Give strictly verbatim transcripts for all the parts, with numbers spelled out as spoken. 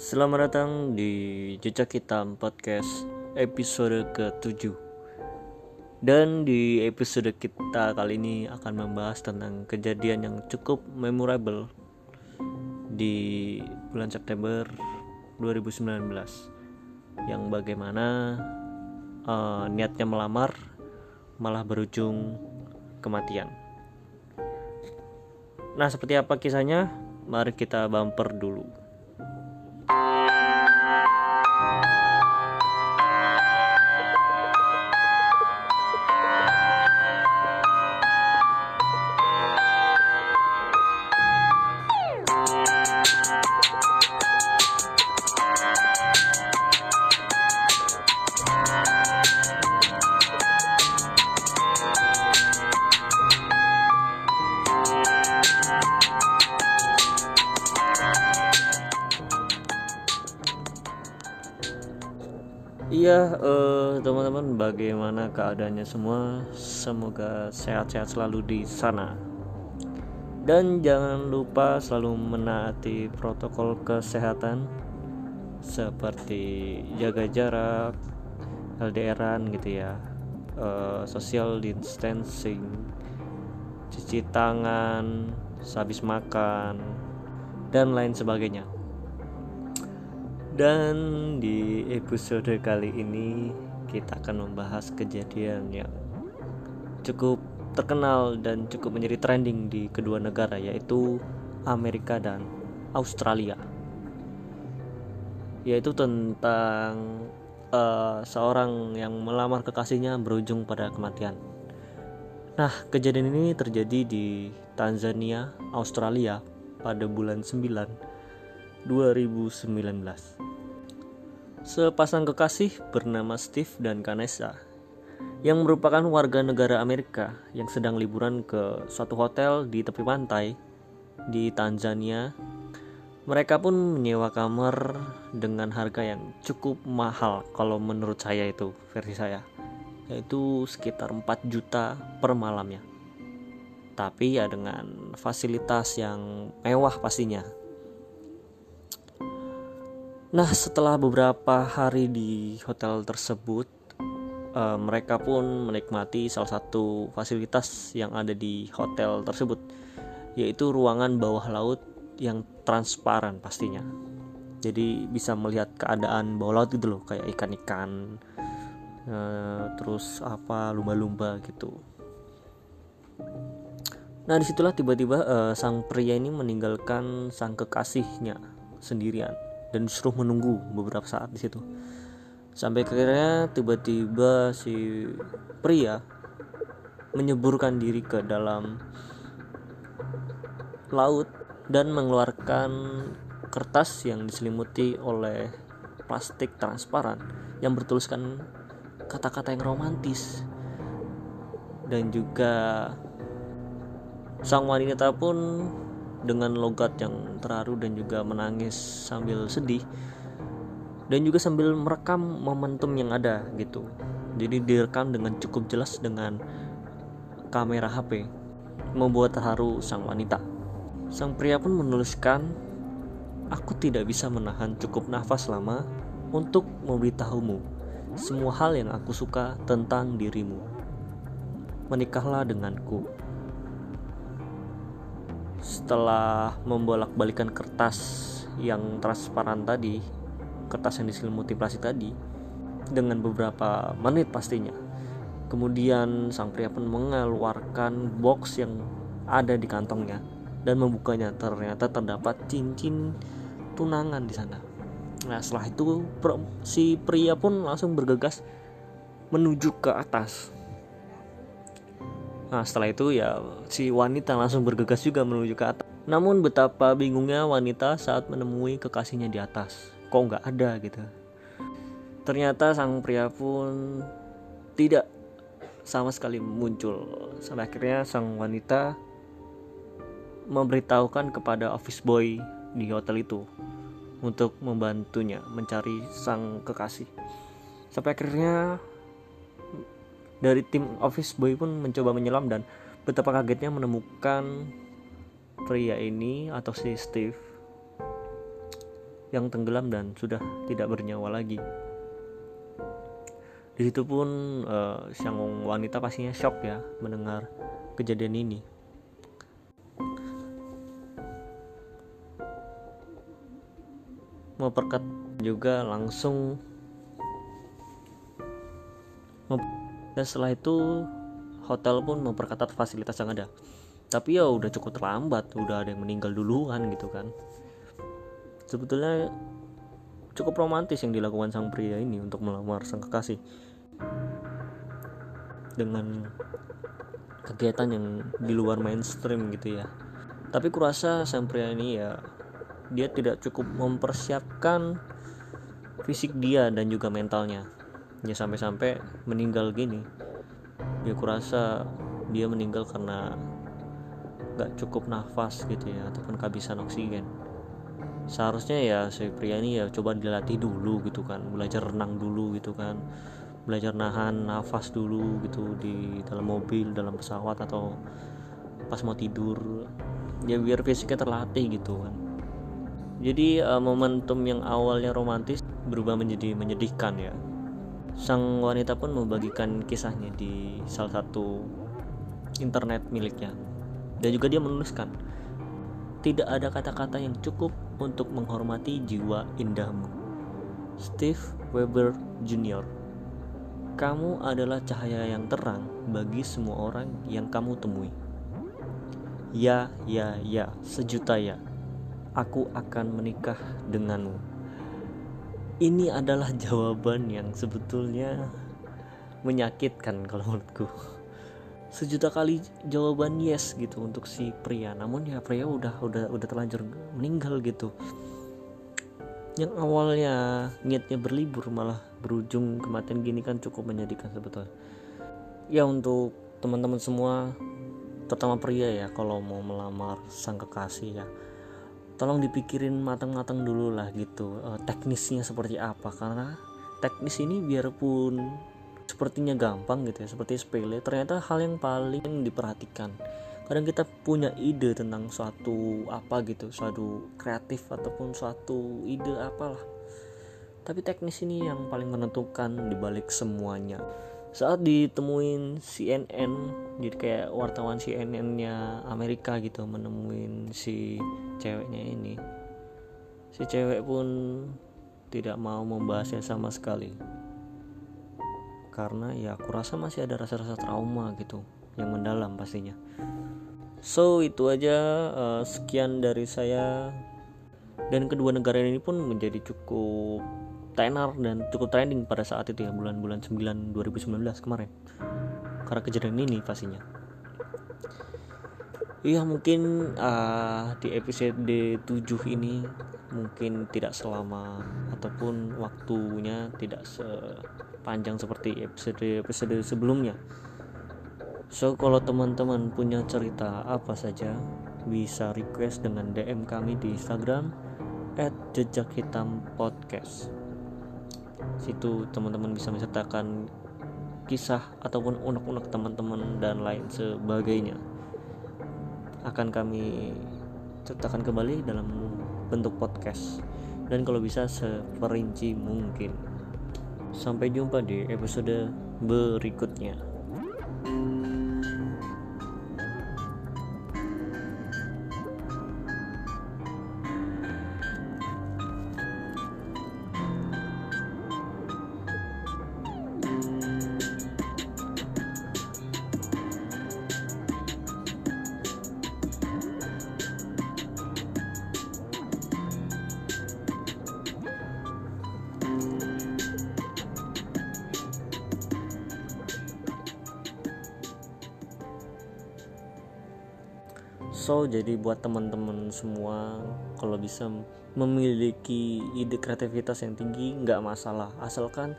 Selamat datang di Jejak Hitam Podcast episode ketujuh. Dan di episode kita kali ini akan membahas tentang kejadian yang cukup memorable di bulan September dua ribu sembilan belas, yang bagaimana uh, niatnya melamar malah berujung kematian. Nah, seperti apa kisahnya? Mari kita bumper dulu. Iya, eh, teman-teman, bagaimana keadaannya semua? Semoga sehat-sehat selalu di sana. Dan jangan lupa selalu menaati protokol kesehatan seperti jaga jarak, L D R-an gitu ya, eh, social distancing, cuci tangan sehabis makan, dan lain sebagainya. Dan di episode kali ini kita akan membahas kejadian yang cukup terkenal dan cukup menjadi trending di kedua negara, yaitu Amerika dan Australia, yaitu tentang uh, seorang yang melamar kekasihnya berujung pada kematian. Nah, kejadian ini terjadi di Tanzania, Australia pada bulan sembilan dua ribu sembilan belas. Sepasang kekasih bernama Steve dan Kanessa, yang merupakan warga negara Amerika, yang sedang liburan ke suatu hotel di tepi pantai di Tanzania. Mereka pun menyewa kamar dengan harga yang cukup mahal, kalau menurut saya itu, versi saya, yaitu sekitar empat juta per malamnya. Tapi ya dengan fasilitas yang mewah pastinya. Nah, setelah beberapa hari di hotel tersebut, uh, mereka pun menikmati salah satu fasilitas yang ada di hotel tersebut, yaitu ruangan bawah laut yang transparan pastinya. Jadi bisa melihat keadaan bawah laut gitu loh, kayak ikan-ikan, uh, terus apa lumba-lumba gitu. Nah, disitulah tiba-tiba uh, sang pria ini meninggalkan sang kekasihnya sendirian dan disuruh menunggu beberapa saat di situ, sampai akhirnya tiba-tiba si pria menyeburkan diri ke dalam laut dan mengeluarkan kertas yang diselimuti oleh plastik transparan yang bertuliskan kata-kata yang romantis. Dan juga sang wanita pun dengan logat yang terharu dan juga menangis sambil sedih, dan juga sambil merekam momentum yang ada gitu. Jadi direkam dengan cukup jelas dengan kamera H P, membuat terharu sang wanita. Sang pria pun menuliskan, "Aku tidak bisa menahan cukup nafas lama untuk memberitahumu semua hal yang aku suka tentang dirimu. Menikahlah denganku." Setelah membolak-balikan kertas yang transparan tadi, kertas yang diselimuti plastik tadi, dengan beberapa menit pastinya, kemudian sang pria pun mengeluarkan box yang ada di kantongnya dan membukanya. Ternyata terdapat cincin tunangan di sana. Nah, setelah itu si pria pun langsung bergegas menuju ke atas. Nah, setelah itu ya si wanita langsung bergegas juga menuju ke atas. Namun betapa bingungnya wanita saat menemui kekasihnya di atas. Kok nggak ada gitu. Ternyata sang pria pun tidak sama sekali muncul. Sampai akhirnya sang wanita memberitahukan kepada office boy di hotel itu untuk membantunya mencari sang kekasih. Sampai akhirnya dari tim office boy pun mencoba menyelam, dan betapa kagetnya menemukan pria ini atau si Steve yang tenggelam dan sudah tidak bernyawa lagi. Di situ pun uh, Siangong wanita pastinya shock ya mendengar kejadian ini. Memperkat juga langsung dan setelah itu hotel pun memperketat fasilitas yang ada. Tapi ya udah cukup terlambat, udah ada yang meninggal duluan gitu kan. Sebetulnya cukup romantis yang dilakukan sang pria ini untuk melamar sang kekasih dengan kegiatan yang di luar mainstream gitu ya. Tapi kurasa sang pria ini ya, dia tidak cukup mempersiapkan fisik dia dan juga mentalnya. Dia sampai-sampai meninggal gini. Dia kurasa dia meninggal karena gak cukup nafas gitu ya, ataupun kehabisan oksigen. Seharusnya ya si pria ini ya coba dilatih dulu gitu kan, belajar renang dulu gitu kan, belajar nahan nafas dulu gitu di dalam mobil, dalam pesawat, atau pas mau tidur. Dia biar fisiknya terlatih gitu kan. Jadi uh, momentum yang awalnya romantis berubah menjadi menyedihkan ya. Sang wanita pun membagikan kisahnya di salah satu internet miliknya. Dan juga dia menuliskan, "Tidak ada kata-kata yang cukup untuk menghormati jiwa indahmu. Steve Weber junior Kamu adalah cahaya yang terang bagi semua orang yang kamu temui. Ya, ya, ya, sejuta ya. Aku akan menikah denganmu." Ini adalah jawaban yang sebetulnya menyakitkan kalau menurutku. Sejuta kali jawaban yes gitu untuk si pria. Namun ya pria udah udah udah terlanjur meninggal gitu. Yang awalnya niatnya berlibur malah berujung kematian gini kan cukup menyedihkan sebetulnya. Ya untuk teman-teman semua, terutama pria ya, kalau mau melamar sang kekasih ya, tolong dipikirin matang-matang dulu lah gitu, e, teknisnya seperti apa. Karena teknis ini biarpun sepertinya gampang gitu ya, seperti sepele, ternyata hal yang paling diperhatikan. Kadang kita punya ide tentang suatu apa gitu, suatu kreatif ataupun suatu ide apalah, tapi teknis ini yang paling menentukan dibalik semuanya. Saat ditemuin C N N, jadi kayak wartawan C N N-nya Amerika gitu, menemuin si ceweknya ini, si cewek pun tidak mau membahasnya sama sekali. Karena ya aku rasa masih ada rasa-rasa trauma gitu yang mendalam pastinya. So itu aja, uh, sekian dari saya. Dan kedua negara ini pun menjadi cukup tenar dan cukup trending pada saat itu ya, bulan-bulan sembilan dua ribu sembilan belas kemarin, karena kejadian ini pastinya. Iya mungkin uh, di episode tujuh ini mungkin tidak selama ataupun waktunya tidak sepanjang seperti episode-episode sebelumnya. So kalau teman-teman punya cerita apa saja, bisa request dengan D M kami di Instagram at jejak hitam podcast. Situ teman-teman bisa menceritakan kisah ataupun unek-unek teman-teman dan lain sebagainya. Akan kami ceritakan kembali dalam bentuk podcast, dan kalau bisa seperinci mungkin. Sampai jumpa di episode berikutnya. So, jadi buat teman-teman semua, kalau bisa memiliki ide kreativitas yang tinggi nggak masalah, asalkan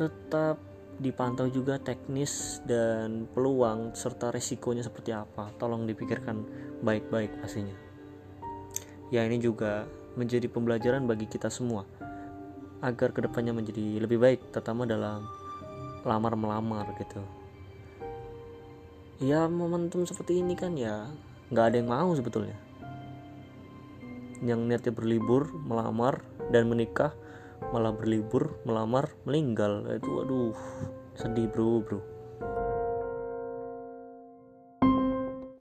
tetap dipantau juga teknis dan peluang serta resikonya seperti apa. Tolong dipikirkan baik-baik pastinya. Ya ini juga menjadi pembelajaran bagi kita semua agar kedepannya menjadi lebih baik, terutama dalam lamar-melamar gitu. Ya momentum seperti ini kan ya nggak ada yang mau sebetulnya. yang niatnya berlibur, melamar, dan menikah malah berlibur, melamar, meninggal. Itu aduh, sedih bro bro.